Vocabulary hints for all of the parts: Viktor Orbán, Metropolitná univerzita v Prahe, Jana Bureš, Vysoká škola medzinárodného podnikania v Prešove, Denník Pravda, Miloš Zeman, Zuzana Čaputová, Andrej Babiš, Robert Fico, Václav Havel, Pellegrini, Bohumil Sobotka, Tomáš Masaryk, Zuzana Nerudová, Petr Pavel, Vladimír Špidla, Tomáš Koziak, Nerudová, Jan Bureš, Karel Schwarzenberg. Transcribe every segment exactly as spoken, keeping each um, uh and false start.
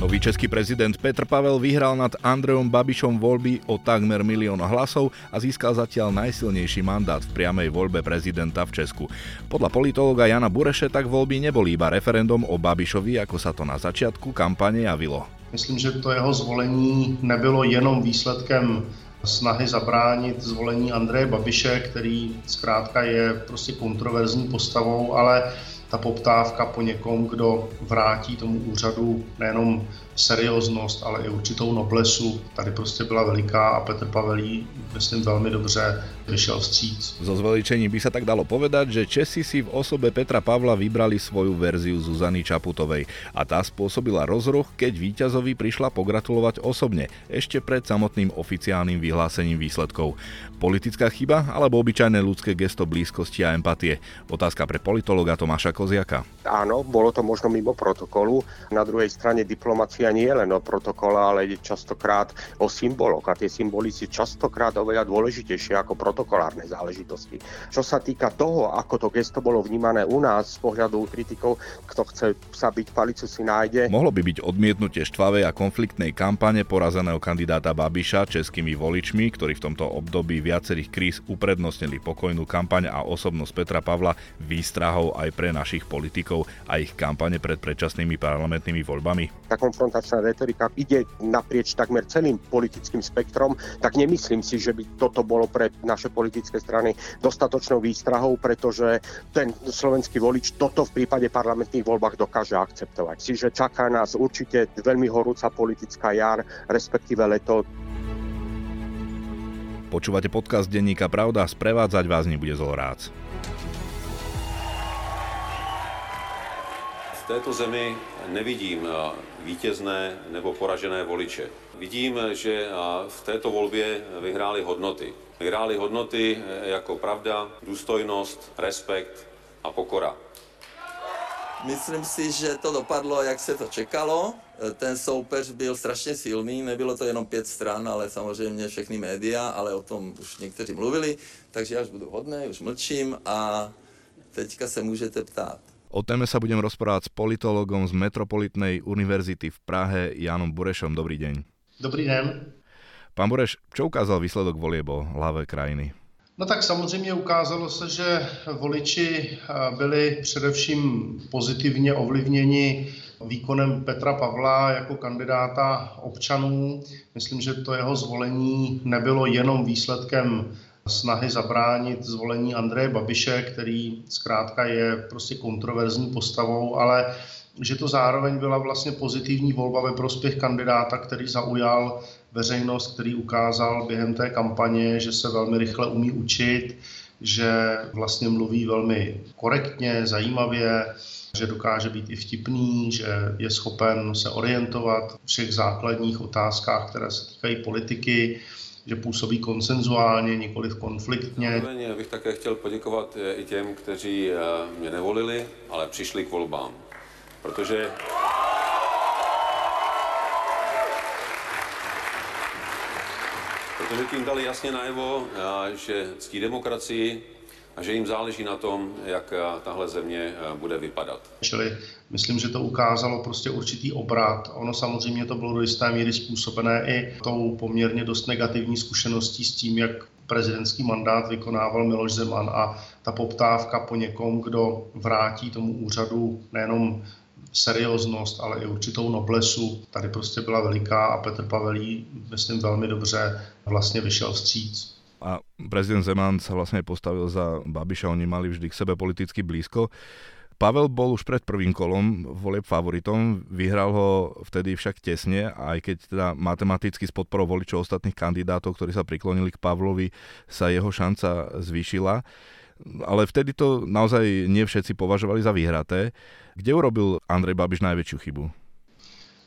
Nový český prezident Petr Pavel vyhral nad Andrejom Babišom voľby o takmer milión hlasov a získal zatiaľ najsilnejší mandát v priamej voľbe prezidenta v Česku. Podľa politológa Jana Bureše tak voľby neboli iba referendum o Babišovi, ako sa to na začiatku kampane javilo. Myslím, že to jeho zvolení nebylo jenom výsledkem snahy zabránit zvolení Andreje Babiše, který zkrátka je prostě kontroverzní postavou, ale ta poptávka po někom, kdo vrátí tomu úřadu nejenom serióznost, ale i určitou noblesu, tady prostě byla veliká a Petr Pavel jí, myslím, velmi dobře vyšel vstříc. Zo zveličení by sa tak dalo povedať, že Česi si v osobe Petra Pavla vybrali svoju verziu Zuzany Čaputovej a tá spôsobila rozruch, keď víťazovi prišla pogratulovať osobne, ešte pred samotným oficiálnym vyhlásením výsledkov. Politická chyba alebo obyčajné ľudské gesto blízkosti a empatie? Otázka pre politologa Tomáša Koziaka. Áno, bolo to možno mimo protokolu. Na druhej strane diplomacia nie len o protokola, ale častokrát o symboloch a tie symboly sú častokrát oveľa dôležitejšie ako protokolárne záležitosti. Čo sa týka toho, ako to gesto bolo vnímané u nás z pohľadu kritikov, kto chce sa byť palicu si nájde. Mohlo by byť odmietnutie štvavej a konfliktnej kampane porazeného kandidáta Babiša českými voličmi, ktorí v tomto období viacerých kríz uprednostnili pokojnú kampaň a osobnosť Petra Pavla výstrahou aj pre našich politikov a ich kampane pred predčasnými parlamentnými voľbami. Tá konfrontácia retorika ide naprieč takmer celým politickým spektrom, tak nemyslím si, že by toto bolo pre naše politické strany dostatočnou výstrahou, pretože ten slovenský volič toto v prípade parlamentných voľbách dokáže akceptovať. Čiže čaká nás určite veľmi horúca politická jar, respektíve leto. Počúvate podcast Denníka Pravda, sprevádzať vás nebude Zol Rác. V této zemi nevidím vítězné nebo poražené voliče. Vidím, že v této volbě vyhrály hodnoty. Vyhrály hodnoty jako pravda, důstojnost, respekt a pokora. Myslím si, že to dopadlo, jak se to čekalo. Ten soupeř byl strašně silný, nebylo to jenom pět stran, ale samozřejmě všechny média, ale o tom už někteří mluvili, takže až budu hodnej, už mlčím a teďka se můžete ptát. O téme sa budem rozprávať s politologom z Metropolitnej univerzity v Prahe Janom Burešom. Dobrý deň. Dobrý deň. Pán Bureš, čo ukázal výsledok volieb o hlave krajiny? No tak samozřejmě ukázalo se, že voliči byli především pozitivně ovlivněni výkonem Petra Pavla jako kandidáta občanů. Myslím, že to jeho zvolení nebylo jenom výsledkem snahy zabránit zvolení Andreje Babiše, který zkrátka je prostě kontroverzní postavou, ale že to zároveň byla vlastně pozitivní volba ve prospěch kandidáta, který zaujal veřejnost, který ukázal během té kampaně, že se velmi rychle umí učit, že vlastně mluví velmi korektně, zajímavě, že dokáže být i vtipný, že je schopen se orientovat v všech základních otázkách, které se týkají politiky, že působí konsenzuálně, nikoliv konfliktně. Já bych také chtěl poděkovat i těm, kteří mě nevolili, ale přišli k volbám. Protože Protože tím dali jasně najevo, že ctí demokracii a že jim záleží na tom, jak tahle země bude vypadat. Čili myslím, že to ukázalo prostě určitý obrat. Ono samozřejmě to bylo do jisté míry způsobené i tou poměrně dost negativní zkušeností s tím, jak prezidentský mandát vykonával Miloš Zeman a ta poptávka po někom, kdo vrátí tomu úřadu nejenom serióznost, ale i určitou noblesu. Tady prostě byla veliká a Petr Pavel jí, myslím, velmi dobře vlastně vyšel vstříc. A prezident Zeman sa vlastne postavil za Babiša, oni mali vždy k sebe politicky blízko. Pavel bol už pred prvým kolom volieb favoritom, vyhral ho vtedy však tesne, aj keď teda matematicky s podporou voličov ostatných kandidátov, ktorí sa priklonili k Pavlovi, sa jeho šanca zvýšila. Ale vtedy to naozaj nie všetci považovali za vyhraté. Kde urobil Andrej Babiš najväčšiu chybu?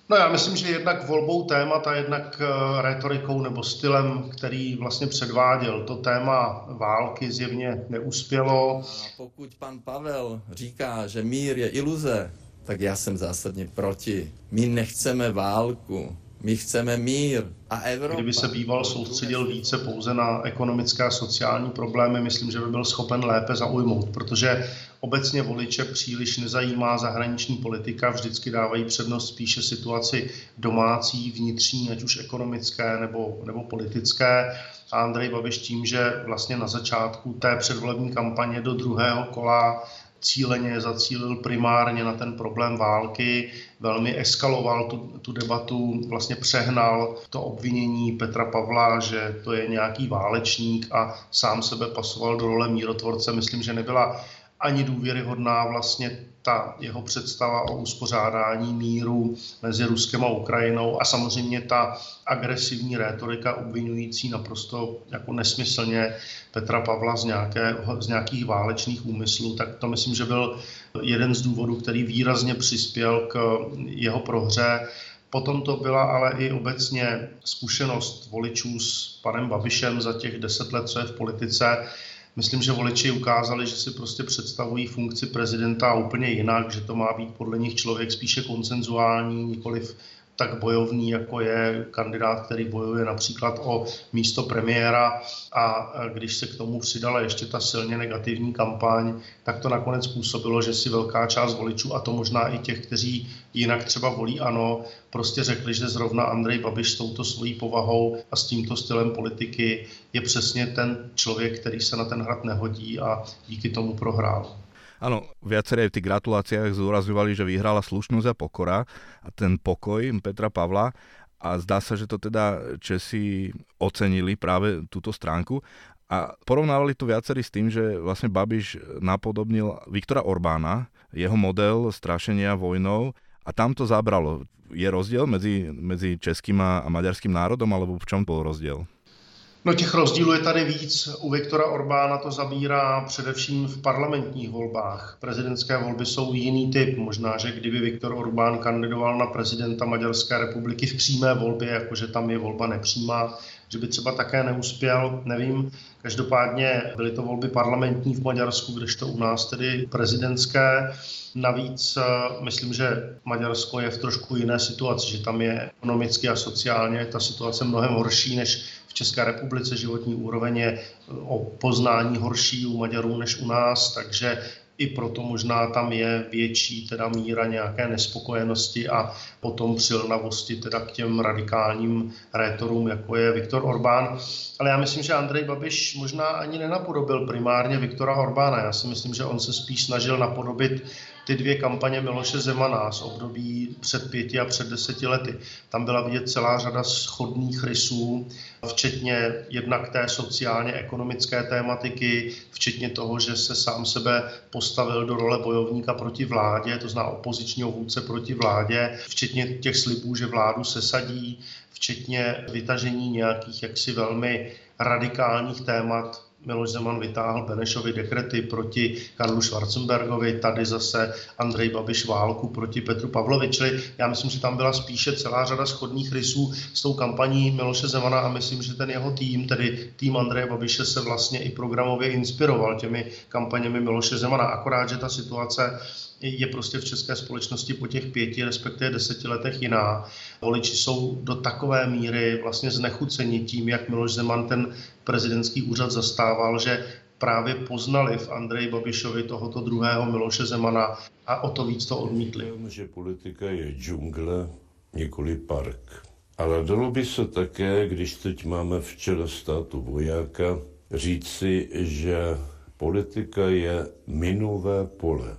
No já myslím, že jednak volbou témat a jednak retorikou nebo stylem, který vlastně předváděl. To téma války zjevně neuspělo. A pokud pan Pavel říká, že mír je iluze, tak já jsem zásadně proti. My nechceme válku. My chceme mír a Evropa. Kdyby se býval soustředil více pouze na ekonomické a sociální problémy, myslím, že by byl schopen lépe zaujmout, protože obecně voliče příliš nezajímá zahraniční politika, vždycky dávají přednost spíše situaci domácí, vnitřní, ať už ekonomické nebo, nebo politické. A Andrej Babiš tím, že vlastně na začátku té předvolební kampaně do druhého kola cíleně zacílil primárně na ten problém války, velmi eskaloval tu, tu debatu, vlastně přehnal to obvinění Petra Pavla, že to je nějaký válečník a sám sebe pasoval do role mírotvorce. Myslím, že nebyla ani důvěryhodná vlastně ta jeho představa o uspořádání míru mezi Ruskem a Ukrajinou a samozřejmě ta agresivní rétorika obvinující naprosto jako nesmyslně Petra Pavla z, nějaké, z nějakých válečných úmyslů, tak to myslím, že byl jeden z důvodů, který výrazně přispěl k jeho prohře. Potom to byla ale i obecně zkušenost voličů s panem Babišem za těch deset let, co je v politice. Myslím, že voliči ukázali, že si prostě představují funkci prezidenta úplně jinak, že to má být podle nich člověk spíše konsenzuální, nikoliv tak bojovný, jako je kandidát, který bojuje například o místo premiéra. A když se k tomu přidala ještě ta silně negativní kampaň, tak to nakonec způsobilo, že si velká část voličů, a to možná i těch, kteří jinak třeba volí ano, prostě řekli, že zrovna Andrej Babiš s touto svojí povahou a s tímto stylem politiky je přesně ten člověk, který se na ten hrad nehodí a díky tomu prohrál. Áno, viacerí v tých gratuláciách zdôrazňovali, že vyhrala slušnosť a pokora a ten pokoj Petra Pavla a zdá sa, že to teda Česi ocenili práve túto stránku a porovnávali to viacerí s tým, že vlastne Babiš napodobnil Viktora Orbána, jeho model strašenia vojnou a tam to zabralo. Je rozdiel medzi, medzi českým a maďarským národom alebo v čom bol rozdiel? No těch rozdílů je tady víc. U Viktora Orbána to zabírá především v parlamentních volbách. Prezidentské volby jsou jiný typ. Možná, že kdyby Viktor Orbán kandidoval na prezidenta Maďarské republiky v přímé volbě, jakože tam je volba nepřímá, že by třeba také neuspěl, nevím. Každopádně byly to volby parlamentní v Maďarsku, kdežto u nás tedy prezidentské. Navíc myslím, že Maďarsko je v trošku jiné situaci, že tam je ekonomicky a sociálně ta situace mnohem horší než v České republice. Životní úroveň je o poznání horší u Maďarů než u nás, takže i proto možná tam je větší teda míra nějaké nespokojenosti a potom přilnavosti teda k těm radikálním rétorům, jako je Viktor Orbán. Ale já myslím, že Andrej Babiš možná ani nenapodobil primárně Viktora Orbána. Já si myslím, že on se spíš snažil napodobit ty dvě kampaně Miloše Zemana z období před pěti a před deseti lety. Tam byla vidět celá řada shodných rysů, včetně jednak té sociálně-ekonomické tématiky, včetně toho, že se sám sebe postavil do role bojovníka proti vládě, to znamená opozičního vůdce proti vládě, včetně těch slibů, že vládu sesadí, včetně vytažení nějakých jaksi velmi radikálních témat. Miloš Zeman vytáhl Benešovi dekrety proti Karlu Schwarzenbergovi, tady zase Andrej Babiš válku proti Petru Pavlovi. Čili já myslím, že tam byla spíše celá řada shodných rysů s tou kampaní Miloše Zemana a myslím, že ten jeho tým, tedy tým Andreje Babiše, se vlastně i programově inspiroval těmi kampaněmi Miloše Zemana. Akorát, že ta situace je prostě v české společnosti po těch pěti, respektive deseti letech jiná. Voliči jsou do takové míry vlastně znechuceni tím, jak Miloš Zeman ten prezidentský úřad zastával, že právě poznali v Andreji Babišovi tohoto druhého Miloše Zemana a o to víc to odmítli. Vím, že politika je džungle, nikoli park. Ale dalo by se také, když teď máme v čele státu vojáka, říci, že politika je minové pole.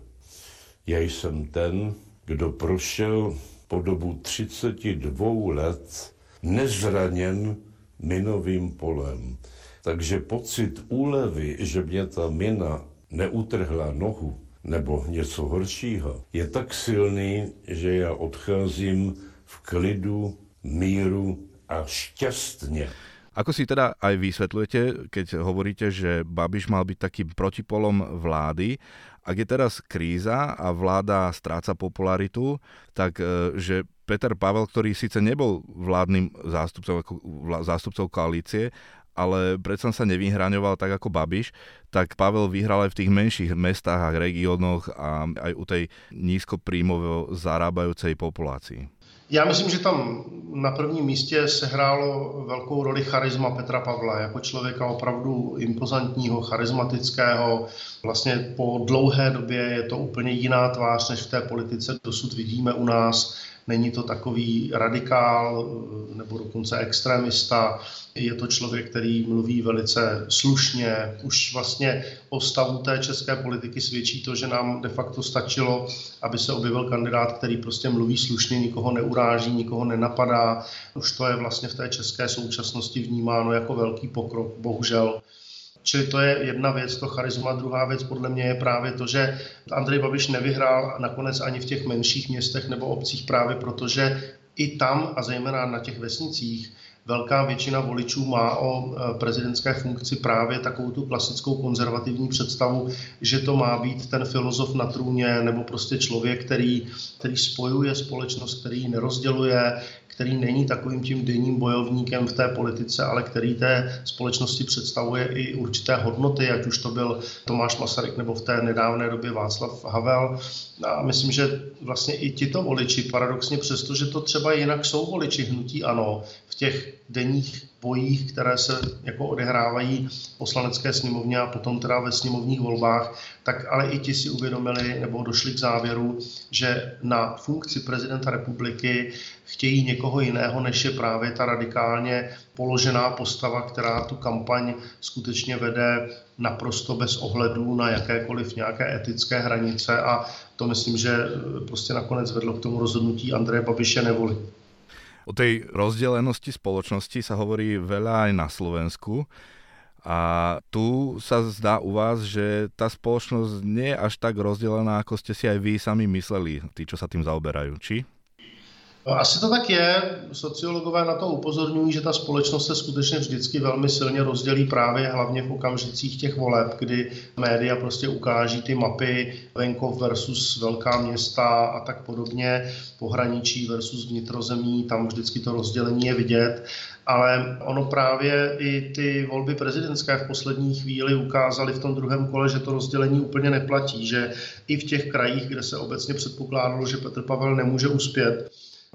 Já jsem ten, kdo prošel po dobu třicet dva let nezraněn minovým polem. Takže pocit úlevy, že mě ta mina neutrhla nohu nebo něco horšího, je tak silný, že já odcházím v klidu, míru a šťastně. Ako si teda aj vysvetľujete, keď hovoríte, že Babiš mal byť takým protipolom vlády, ak je teraz kríza a vláda stráca popularitu, tak že Petr Pavel, ktorý síce nebol vládnym zástupcom, zástupcom koalície, ale predsa sa nevyhraňoval tak ako Babiš, tak Pavel vyhral aj v tých menších mestách a regiónoch a aj u tej nízkopríjmovo zarábajúcej populácii. Já myslím, že tam na prvním místě sehrálo velkou roli charisma Petra Pavla, jako člověka opravdu impozantního, charismatického. Vlastně po dlouhé době je to úplně jiná tvář, než v té politice dosud vidíme u nás. Není to takový radikál nebo dokonce extremista. Je to člověk, který mluví velice slušně. Už vlastně o stavu té české politiky svědčí to, že nám de facto stačilo, aby se objevil kandidát, který prostě mluví slušně, nikoho neuráží, nikoho nenapadá. Už to je vlastně v té české současnosti vnímáno jako velký pokrok, bohužel. Čili to je jedna věc, to charisma. Druhá věc podle mě je právě to, že Andrej Babiš nevyhrál nakonec ani v těch menších městech nebo obcích právě proto, že i tam a zejména na těch vesnicích velká většina voličů má o prezidentské funkci právě takovou tu klasickou konzervativní představu, že to má být ten filozof na trůně nebo prostě člověk, který, který spojuje společnost, který ji nerozděluje, který není takovým tím denním bojovníkem v té politice, ale který té společnosti představuje i určité hodnoty, ať už to byl Tomáš Masaryk nebo v té nedávné době Václav Havel. A myslím, že vlastně i tito voliči, paradoxně přesto, že to třeba jinak jsou voliči hnutí ANO v těch denních bojích, které se jako odehrávají v poslanecké sněmovně a potom teda ve sněmovních volbách, tak ale i ti si uvědomili nebo došli k závěru, že na funkci prezidenta republiky chtějí někoho jiného, než je právě ta radikálně položená postava, která tu kampaň skutečně vede naprosto bez ohledu na jakékoliv nějaké etické hranice a to myslím, že prostě nakonec vedlo k tomu rozhodnutí Andreje Babiše nevolit. O tej rozdelenosti spoločnosti sa hovorí veľa aj na Slovensku a tu sa zdá u vás, že tá spoločnosť nie je až tak rozdelená, ako ste si aj vy sami mysleli, tí, čo sa tým zaoberajú, či? No, asi to tak je. Sociologové na to upozorňují, že ta společnost se skutečně vždycky velmi silně rozdělí právě hlavně v okamžicích těch voleb, kdy média prostě ukáží ty mapy venkov versus velká města a tak podobně, pohraničí versus vnitrozemí, tam vždycky to rozdělení je vidět. Ale ono právě i ty volby prezidentské v poslední chvíli ukázaly v tom druhém kole, že to rozdělení úplně neplatí, že i v těch krajích, kde se obecně předpokládalo, že Petr Pavel nemůže uspět,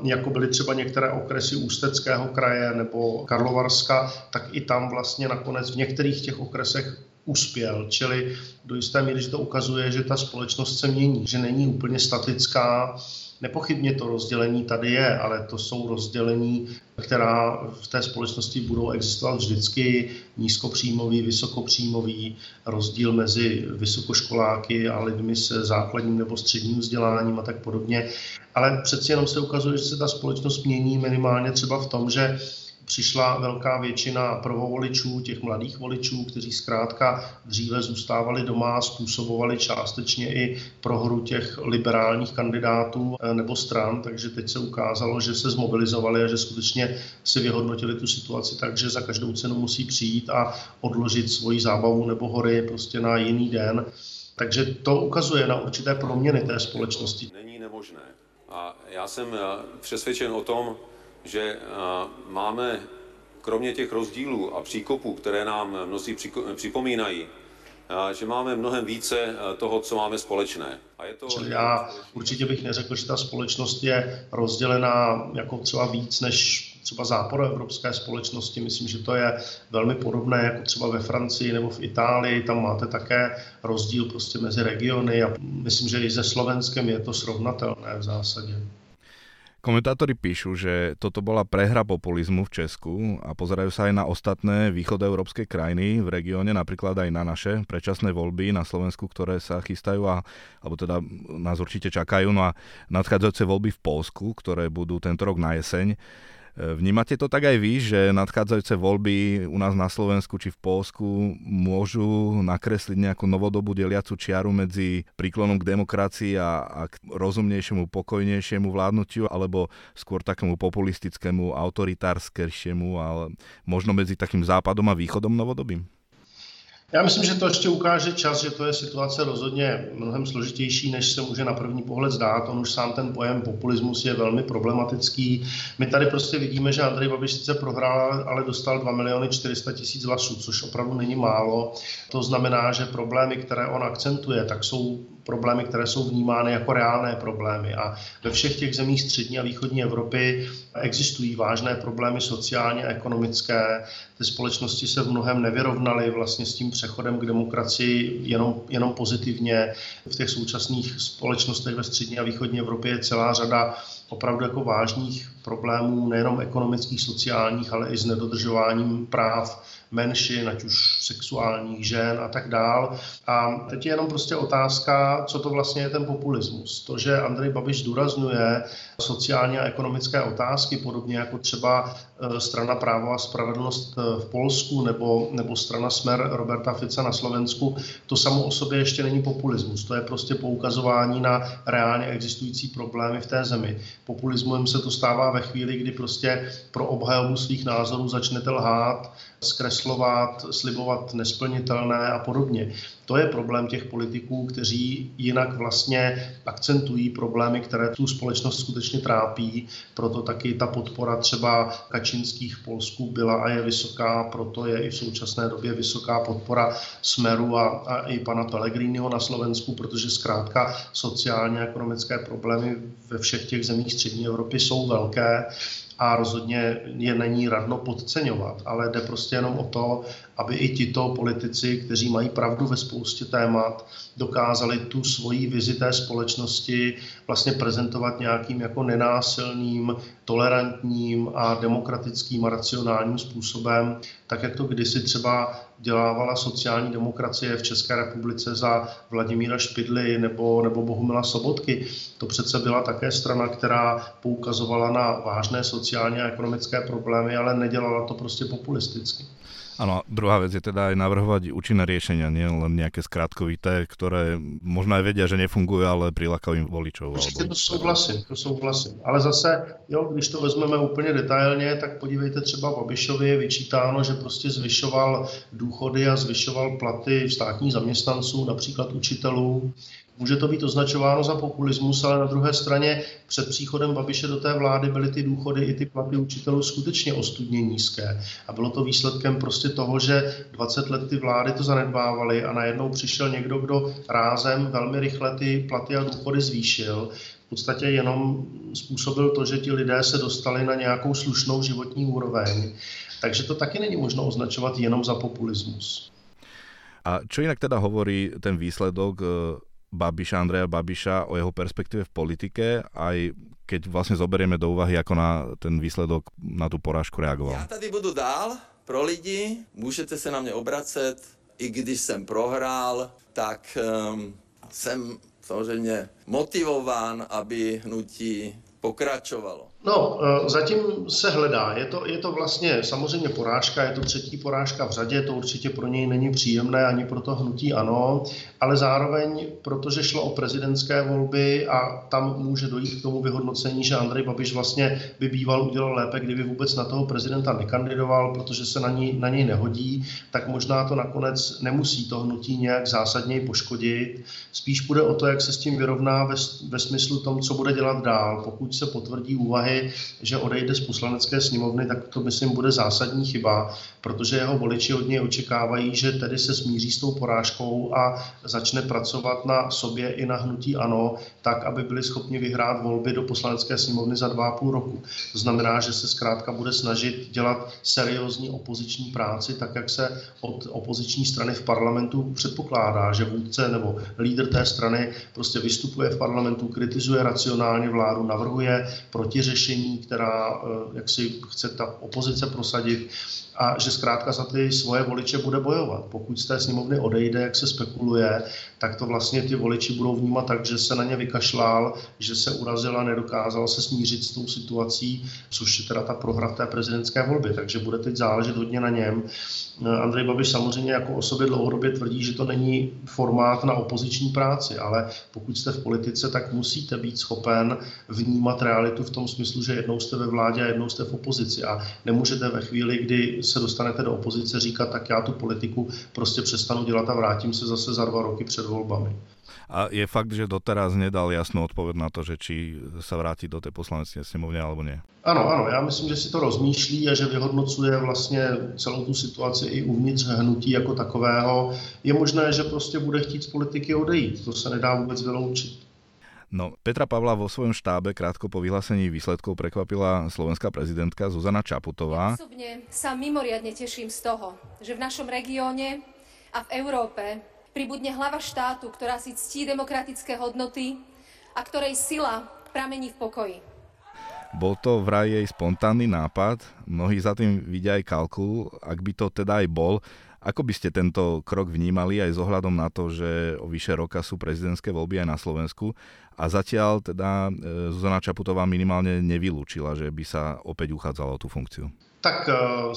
jako byly třeba některé okresy Ústeckého kraje nebo Karlovarska, tak i tam vlastně nakonec v některých těch okresech uspěl. Čili do jisté míry, že to ukazuje, že ta společnost se mění, že není úplně statická. Nepochybně to rozdělení tady je, ale to jsou rozdělení, která v té společnosti budou existovat vždycky, nízkopříjmový, vysokopříjmový, rozdíl mezi vysokoškoláky a lidmi se základním nebo středním vzděláním a tak podobně. Ale přeci jenom se ukazuje, že se ta společnost mění minimálně třeba v tom, že přišla velká většina prvovoličů, těch mladých voličů, kteří zkrátka dříve zůstávali doma a způsobovali částečně i prohru těch liberálních kandidátů nebo stran, takže teď se ukázalo, že se zmobilizovali a že skutečně si vyhodnotili tu situaci tak, že za každou cenu musí přijít a odložit svoji zábavu nebo hory prostě na jiný den. Takže to ukazuje na určité proměny té společnosti. Není nemožné a já jsem přesvědčen o tom, že máme, kromě těch rozdílů a příkopů, které nám mnozí připomínají, že máme mnohem více toho, co máme společné. A je to... Já určitě bych neřekl, že ta společnost je rozdělená jako třeba víc než třeba západoevropské společnosti. Myslím, že to je velmi podobné jako třeba ve Francii nebo v Itálii. Tam máte také rozdíl prostě mezi regiony a myslím, že i se Slovenskem je to srovnatelné v zásadě. Komentátori píšu, že toto bola prehra populizmu v Česku a pozerajú sa aj na ostatné východoeurópske krajiny v regióne, napríklad aj na naše predčasné voľby na Slovensku, ktoré sa chystajú, a, alebo teda nás určite čakajú, no a nadchádzajúce voľby v Poľsku, ktoré budú tento rok na jeseň. Vnímate to tak aj vy, že nadchádzajúce voľby u nás na Slovensku či v Poľsku môžu nakresliť nejakú novodobú deliacu čiaru medzi príklonom k demokracii a, a k rozumnejšiemu, pokojnejšiemu vládnutiu, alebo skôr takému populistickému, autoritárskejšiemu, ale možno medzi takým západom a východom novodobým? Já myslím, že to ještě ukáže čas, že to je situace rozhodně mnohem složitější, než se může na první pohled zdát. On už sám ten pojem populismus je velmi problematický. My tady prostě vidíme, že Andrej Babiš sice prohrál, ale dostal dva miliony čtyři sta tisíc hlasů, což opravdu není málo. To znamená, že problémy, které on akcentuje, tak jsou problémy, které jsou vnímány jako reálné problémy. A ve všech těch zemích střední a východní Evropy existují vážné problémy sociálně a ekonomické. Ty společnosti se v mnohem nevyrovnaly vlastně s tím přechodem k demokracii jenom, jenom pozitivně. V těch současných společnostech ve střední a východní Evropě je celá řada opravdu jako vážných problémů, nejenom ekonomických, sociálních, ale i s nedodržováním práv menšin, ať už sexuálních, žen a tak dál. A teď je jenom prostě otázka, co to vlastně je ten populismus. To, že Andrej Babiš zdůrazňuje sociální a ekonomické otázky, podobně jako třeba strana Právo a spravedlnost v Polsku nebo, nebo strana Smer Roberta Fica na Slovensku, to samo o sobě ještě není populismus. To je prostě poukazování na reálně existující problémy v té zemi. Populismem se to stává ve chvíli, kdy prostě pro obhajobu svých názorů začnete lhát, zkreslovat, slibovat nesplnitelné a podobně. To je problém těch politiků, kteří jinak vlastně akcentují problémy, které tu společnost skutečně trápí. Proto taky ta podpora třeba Kačinských v Polsku byla a je vysoká, proto je i v současné době vysoká podpora Smeru a, a i pana Pellegriniho na Slovensku, protože zkrátka sociálně ekonomické problémy ve všech těch zemích střední Evropy jsou velké. A rozhodně je není radno podceňovat, ale jde prostě jenom o to, aby i tito politici, kteří mají pravdu ve spoustě témat, dokázali tu svoji vizi té společnosti vlastně prezentovat nějakým jako nenásilným, tolerantním a demokratickým a racionálním způsobem, tak jak to kdysi třeba dělávala sociální demokracie v České republice za Vladimíra Špidly nebo, nebo Bohumila Sobotky. To přece byla také strana, která poukazovala na vážné sociální a ekonomické problémy, ale nedělala to prostě populisticky. Áno, druhá vec je teda aj navrhovať účinné riešenia, nie len nejaké skrátkovité, ktoré možno aj vedia, že nefungujú, ale prilákajú im voličov. Určite to súhlasím, to súhlasím. Ale zase, jo, když to vezmeme úplne detailne, tak podívejte, třeba Babišovi je vyčítáno, že proste zvyšoval důchody a zvyšoval platy státních zaměstnanců, například učitelů. Může to být označováno za populismus, ale na druhé straně před příchodem Babiše do té vlády byly ty důchody i ty platy učitelů skutečně ostudně nízké. A bylo to výsledkem prostě toho, že dvacet let ty vlády to zanedbávaly a najednou přišel někdo, kdo rázem velmi rychle ty platy a důchody zvýšil. V podstatě jenom způsobil to, že ti lidé se dostali na nějakou slušnou životní úroveň. Takže to taky není možno označovat jenom za populismus. A čo jinak teda hovorí ten výsledok Babiša, Andreja Babiša o jeho perspektíve v politike, aj keď vlastne zoberieme do úvahy, ako na ten výsledok, na tú porážku reagoval. Ja tady budu dál pro lidi, môžete sa na mňa obracať, i když som prohrál, tak um, som samozřejmě motivován, aby hnutí pokračovalo. No, zatím se hledá. Je to, je to vlastně samozřejmě porážka, je to třetí porážka v řadě, to určitě pro něj není příjemné, ani pro to hnutí ANO, ale zároveň, protože šlo o prezidentské volby a tam může dojít k tomu vyhodnocení, že Andrej Babiš vlastně by býval udělal lépe, kdyby vůbec na toho prezidenta nekandidoval, protože se na, ní, na něj nehodí, tak možná to nakonec nemusí to hnutí nějak zásadněji poškodit. Spíš bude o to, jak se s tím vyrovná ve, ve smyslu tom, co bude dělat dál, pokud se potvrdí úvahy, že odejde z poslanecké sněmovny, tak to myslím bude zásadní chyba, protože jeho voliči od něj očekávají, že tedy se smíří s tou porážkou a začne pracovat na sobě i na hnutí ANO, tak, aby byli schopni vyhrát volby do poslanecké sněmovny za dva a půl roku. To znamená, že se zkrátka bude snažit dělat seriózní opoziční práci, tak jak se od opoziční strany v parlamentu předpokládá, že vůdce nebo lídr té strany prostě vystupuje v parlamentu, kritizuje racionálně vládu, navrhuje protiřešení, která, jak si chce ta opozice prosadit, a že zkrátka za ty svoje voliče bude bojovat. Pokud z té sněmovny odejde, jak se spekuluje, tak to vlastně ty voliči budou vnímat tak, že se na ně vykašlal, že se urazil a nedokázal se smířit s tou situací, což je teda ta prohra v té prezidentské volby. Takže bude teď záležet hodně na něm. Andrej Babiš samozřejmě jako o sobě dlouhodobě tvrdí, že to není formát na opoziční práci, ale pokud jste v politice, tak musíte být schopen vnímat zkoumat realitu v tom smyslu, že jednou jste ve vládě a jednou jste v opozici a nemůžete ve chvíli, kdy se dostanete do opozice, říkat, tak já tu politiku prostě přestanu dělat a vrátím se zase za dva roky před volbami. A je fakt, že doteraz nedal jasnú odpoveď na to, že či sa vráti do tej poslaneckej snemovne alebo nie. Áno, áno, ja myslím, že si to rozmýšlí a že vyhodnocuje vlastne celou tú situáciu i uvnitř hnutí ako takového. Je možné, že proste bude chtít z politiky odejít. To sa nedá vôbec vyloučiť. No, Petra Pavla vo svojom štábe krátko po vyhlásení výsledkov prekvapila slovenská prezidentka Zuzana Čaputová. Ja osobne sa mimoriadne teším z toho, že v našom regióne a v Európe pribudne hlava štátu, ktorá si ctí demokratické hodnoty a ktorej sila pramení v pokoji. Bol to vraj jej spontánny nápad, mnohí za tým vidia aj kalkul, ak by to teda aj bol. Ako by ste tento krok vnímali aj s ohľadom na to, že o vyše roka sú prezidentské voľby aj na Slovensku a zatiaľ teda Zuzana Čaputová minimálne nevylúčila, že by sa opäť uchádzala o tú funkciu? Tak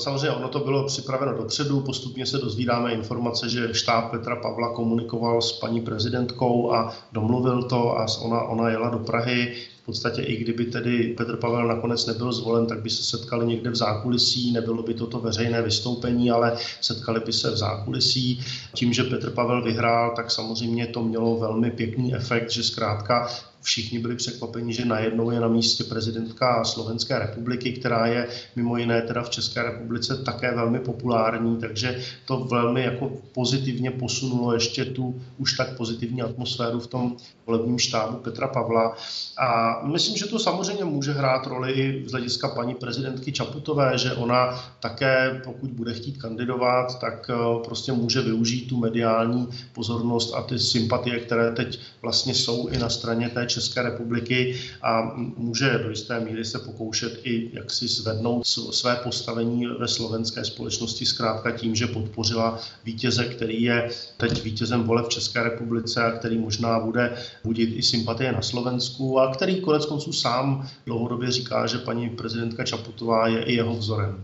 samozřejmě ono to bylo připraveno dopředu, postupně se dozvídáme informace, že štáb Petra Pavla komunikoval s paní prezidentkou a domluvil to a ona, ona jela do Prahy. V podstatě i kdyby tedy Petr Pavel nakonec nebyl zvolen, tak by se setkali někde v zákulisí, nebylo by toto veřejné vystoupení, ale setkali by se v zákulisí. Tím, že Petr Pavel vyhrál, tak samozřejmě to mělo velmi pěkný efekt, že zkrátka všichni byli překvapeni, že najednou je na místě prezidentka Slovenské republiky, která je mimo jiné teda v České republice také velmi populární, takže to velmi jako pozitivně posunulo ještě tu už tak pozitivní atmosféru v tom volebním štábu Petra Pavla. A myslím, že to samozřejmě může hrát roli i z hlediska paní prezidentky Čaputové, že ona také, pokud bude chtít kandidovat, tak prostě může využít tu mediální pozornost a ty sympatie, které teď vlastně jsou i na straně té České republiky a může do jisté míry se pokoušet i jaksi zvednout své postavení ve slovenské společnosti zkrátka tím, že podpořila vítěze, který je teď vítězem voleb v České republice a který možná bude budit i sympatie na Slovensku a který konec konců sám dlouhodobě říká, že paní prezidentka Čaputová je i jeho vzorem.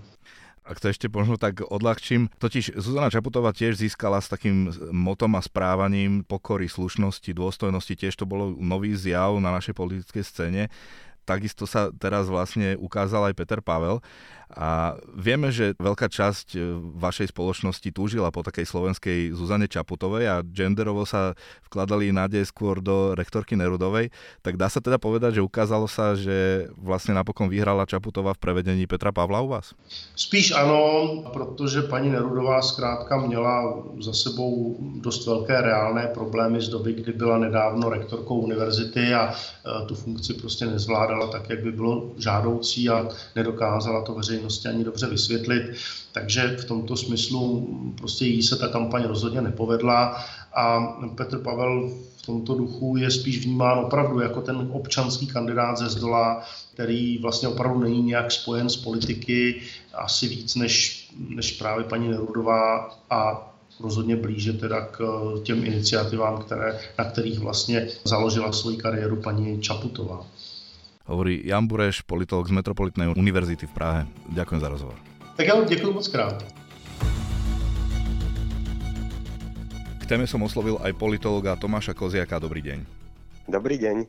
Ak to ešte možno tak odľahčím, totiž Zuzana Čaputová tiež získala s takým motom a správaním pokory, slušnosti, dôstojnosti, tiež to bolo nový zjav na našej politickej scéne. Takisto sa teraz vlastne ukázal aj Peter Pavel a vieme, že veľká časť vašej spoločnosti túžila po takej slovenskej Zuzane Čaputovej a genderovo sa vkladali nádej skôr do rektorky Nerudovej, tak dá sa teda povedať, že ukázalo sa, že vlastne napokon vyhrala Čaputová v prevedení Petra Pavla u vás? Spíš ano, protože paní Nerudová zkrátka měla za sebou dost velké reálné problémy z doby, kdy byla nedávno rektorkou univerzity a tu funkci prostě nezvládala tak, jak by bylo žádoucí a nedokázala to veřejně ani dobře vysvětlit, takže v tomto smyslu prostě jí se ta kampaň rozhodně nepovedla a Petr Pavel v tomto duchu je spíš vnímán opravdu jako ten občanský kandidát ze zdola, který vlastně opravdu není nějak spojen s politiky, asi víc než, než právě paní Nerudová a rozhodně blíže teda k těm iniciativám, které, na kterých vlastně založila svoji kariéru paní Čaputová. Hovorí Jan Bureš, politolog z Metropolitnej univerzity v Prahe. Ďakujem za rozhovor. Tak ja vám ďakujem moc krát. K téme som oslovil aj politologa Tomáša Koziaka. Dobrý deň. Dobrý deň.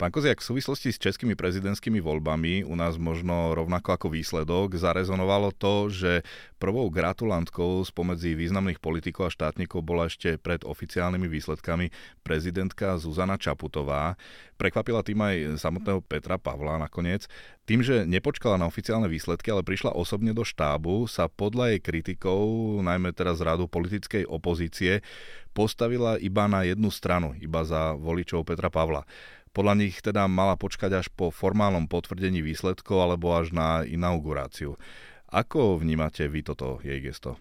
Pán Koziak, v súvislosti s českými prezidentskými voľbami u nás možno rovnako ako výsledok zarezonovalo to, že prvou gratulantkou spomedzi významných politikov a štátnikov bola ešte pred oficiálnymi výsledkami prezidentka Zuzana Čaputová. Prekvapila tým aj samotného Petra Pavla nakoniec. Tým, že nepočkala na oficiálne výsledky, ale prišla osobne do štábu, sa podľa jej kritikov, najmä teraz z rádu politickej opozície, postavila iba na jednu stranu, iba za voličov Petra Pavla. Podľa nich teda mala počkať až po formálnom potvrdení výsledkov alebo až na inauguráciu. Ako vnímate vy toto jej gesto?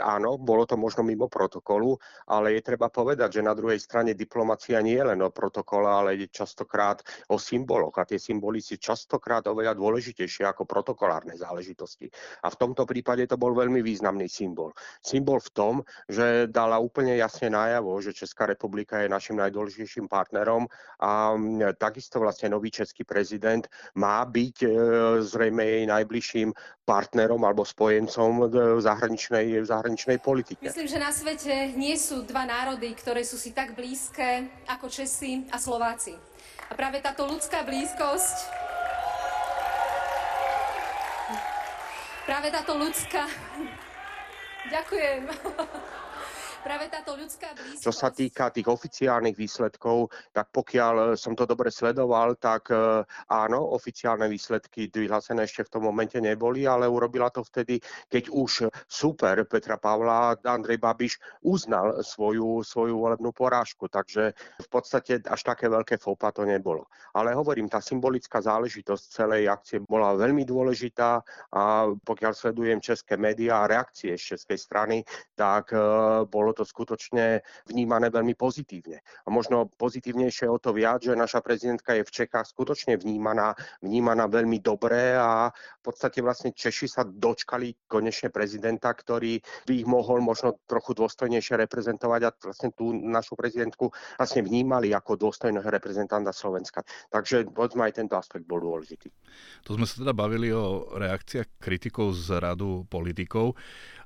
Áno, bolo to možno mimo protokolu, ale je treba povedať, že na druhej strane diplomacia nie je len o protokole, ale je častokrát o symboloch a tie symboly sú častokrát oveľa dôležitejšie ako protokolárne záležitosti. A v tomto prípade to bol veľmi významný symbol. Symbol v tom, že dala úplne jasne najavo, že Česká republika je našim najdôležitejším partnerom a takisto vlastne nový český prezident má byť e, zrejme jej najbližším partnerom alebo spojencom v zahraničnej, v zahraničnej politike. Myslím, že na svete nie sú dva národy, ktoré sú si tak blízke ako Česi a Slováci. A práve táto ľudská blízkosť, práve táto ľudská... Ďakujem. Práve táto ľudská blízkosť... Čo sa týka tých oficiálnych výsledkov, tak pokiaľ som to dobre sledoval, tak áno, oficiálne výsledky vyhlásené ešte v tom momente neboli, ale urobila to vtedy, keď už super Petra Pavla Andrej Babiš uznal svoju, svoju volebnú porážku. Takže v podstate až také veľké fópa to nebolo. Ale hovorím, tá symbolická záležitosť celej akcie bola veľmi dôležitá a pokiaľ sledujem české médiá a reakcie z českej strany, tak bolo to skutočne vnímané veľmi pozitívne. A možno pozitívnejšie o to viac, že naša prezidentka je v Čechách skutočne vnímaná, vnímaná veľmi dobre a v podstate vlastne Češi sa dočkali konečne prezidenta, ktorý by ich mohol možno trochu dôstojnejšie reprezentovať a vlastne tú našu prezidentku vlastne vnímali ako dôstojného reprezentanta Slovenska. Takže povedzme aj tento aspekt bol dôležitý. Tu sme sa teda bavili o reakciách kritikov z radu politikov.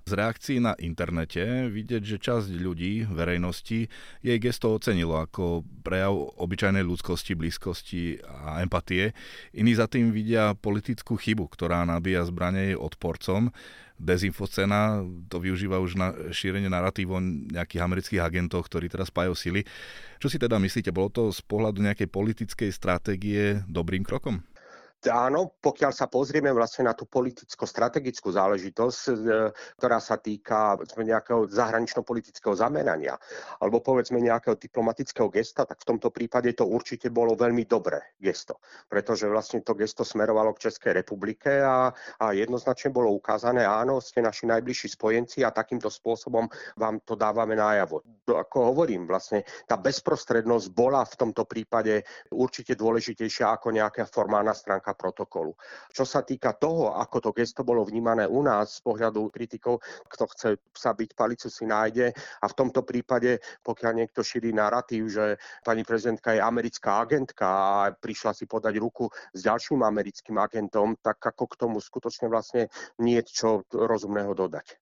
Z reakcií na internete vidieť, že časť ľudí, verejnosti, jej gesto ocenilo ako prejav obyčajnej ľudskosti, blízkosti a empatie. Iní za tým vidia politickú chybu, ktorá nabíja zbrane jej odporcom. Dezinfoscéna to využíva už na šírenie narratív o nejakých amerických agentov, ktorí teraz spájajú sily. Čo si teda myslíte, bolo to z pohľadu nejakej politickej stratégie dobrým krokom? Áno, pokiaľ sa pozrieme vlastne na tú politicko-strategickú záležitosť, ktorá sa týka nejakého zahranično-politického zamerania alebo povedzme nejakého diplomatického gesta, tak v tomto prípade to určite bolo veľmi dobré gesto, pretože vlastne to gesto smerovalo k Českej republike a, a jednoznačne bolo ukázané, áno, ste naši najbližší spojenci a takýmto spôsobom vám to dávame najavo. Ako hovorím, vlastne tá bezprostrednosť bola v tomto prípade určite dôležitejšia ako nejaká formálna stránka protokolu. Čo sa týka toho, ako to gesto bolo vnímané u nás z pohľadu kritikov, kto chce sa byť, palicu si nájde a v tomto prípade, pokiaľ niekto šíri narratív, že pani prezidentka je americká agentka a prišla si podať ruku s ďalším americkým agentom, tak ako k tomu skutočne vlastne niečo rozumného dodať.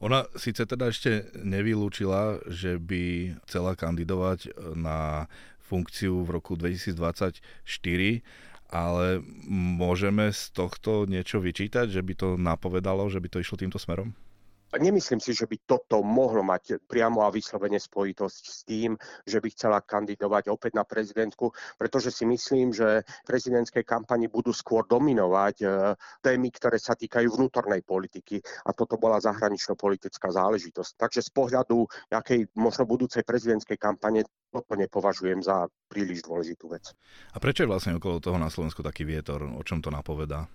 Ona síce teda ešte nevylúčila, že by chcela kandidovať na funkciu v roku dvetisícdvadsaťštyri, ale môžeme z tohto niečo vyčítať, že by to napovedalo, že by to išlo týmto smerom? Nemyslím si, že by toto mohlo mať priamo a vyslovene spojitosť s tým, že by chcela kandidovať opäť na prezidentku, pretože si myslím, že v prezidentskej kampani budú skôr dominovať témy, ktoré sa týkajú vnútornej politiky a toto bola zahranično-politická záležitosť. Takže z pohľadu nejakej možno budúcej prezidentskej kampane toto nepovažujem za príliš dôležitú vec. A prečo je vlastne okolo toho na Slovensku taký vietor? O čom to napovedá?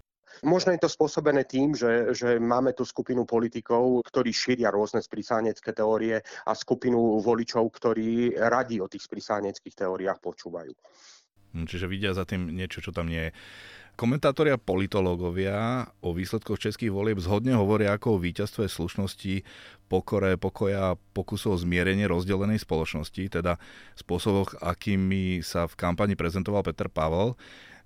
Možno je to spôsobené tým, že, že máme tú skupinu politikov, ktorí šíria rôzne sprisánecké teórie a skupinu voličov, ktorí radi o tých sprisáneckých teóriách počúvajú. Čiže vidia za tým niečo, čo tam nie je. Komentátori a politológovia o výsledkoch českých volieb zhodne hovoria ako o víťazstve slušnosti, pokore, pokoja a pokusu o zmierenie rozdelenej spoločnosti, teda spôsoboch, akými sa v kampani prezentoval Petr Pavel.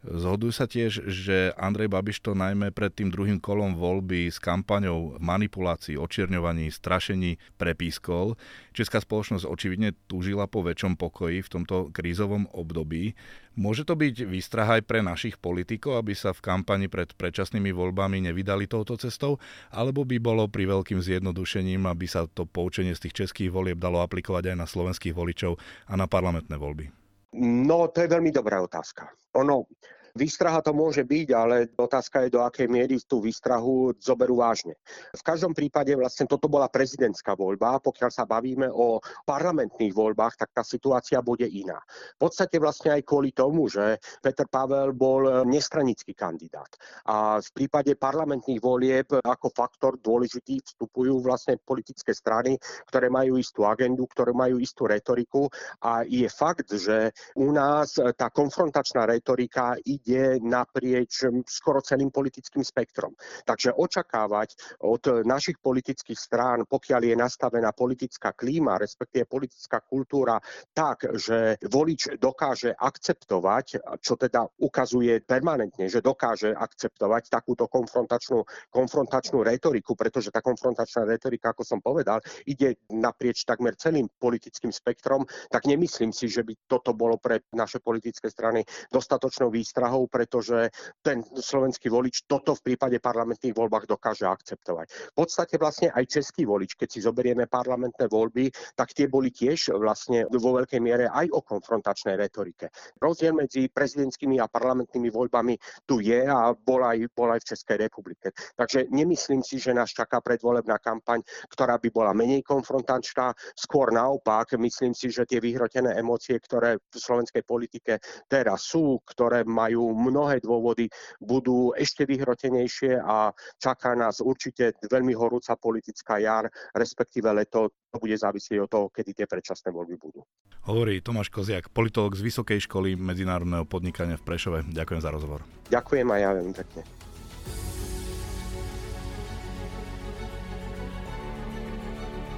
Zhodujú sa tiež, že Andrej Babiš to najmä pred tým druhým kolom voľby s kampaňou manipulácií, očierňovaní, strašení prepískol. Česká spoločnosť očividne túžila po väčšom pokoji v tomto krízovom období. Môže to byť výstraha aj pre našich politikov, aby sa v kampani pred predčasnými voľbami nevydali touto cestou, alebo by bolo pri veľkým zjednodušením, aby sa to poučenie z tých českých volieb dalo aplikovať aj na slovenských voličov a na parlamentné voľby? No, to je veľmi dobrá otázka. Ono, výstraha to môže byť, ale otázka je, do akej miery tú výstrahu zoberú vážne. V každom prípade vlastne toto bola prezidentská voľba. Pokiaľ sa bavíme o parlamentných voľbách, tak tá situácia bude iná. V podstate vlastne aj kvôli tomu, že Petr Pavel bol nestranický kandidát. A v prípade parlamentných volieb ako faktor dôležitý vstupujú vlastne politické strany, ktoré majú istú agendu, ktoré majú istú retoriku. A je fakt, že u nás tá konfrontačná retorika ide je naprieč skoro celým politickým spektrom. Takže očakávať od našich politických strán, pokiaľ je nastavená politická klíma, respektíve politická kultúra tak, že volič dokáže akceptovať, čo teda ukazuje permanentne, že dokáže akceptovať takúto konfrontačnú, konfrontačnú retoriku, pretože tá konfrontačná retorika, ako som povedal, ide naprieč takmer celým politickým spektrom, tak nemyslím si, že by toto bolo pre naše politické strany dostatočnou výstrahou, pretože ten slovenský volič toto v prípade parlamentných voľbách dokáže akceptovať. V podstate vlastne aj český volič, keď si zoberieme parlamentné voľby, tak tie boli tiež vlastne vo veľkej miere aj o konfrontačnej retorike. Rozdiel medzi prezidentskými a parlamentnými voľbami tu je a bol aj, bol aj v Českej republike. Takže nemyslím si, že nás čaká predvolebná kampaň, ktorá by bola menej konfrontačná. Skôr naopak, myslím si, že tie vyhrotené emócie, ktoré v slovenskej politike teraz sú, ktoré majú mnohé dôvody, budú ešte vyhrotenejšie a čaká nás určite veľmi horúca politická jar, respektíve leto. To bude závisieť od toho, kedy tie predčasné voľby budú. Hovorí Tomáš Koziak, politológ z Vysokej školy medzinárodného podnikania v Prešove. Ďakujem za rozhovor. Ďakujem aj ja veľmi pekne.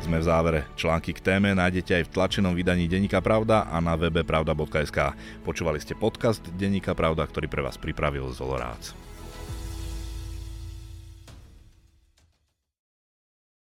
Sme v závere. Články k téme nájdete aj v tlačenom vydaní Denníka Pravda a na webe pravda bodka es ká. Počúvali ste podcast Denníka Pravda, ktorý pre vás pripravil Zolorác.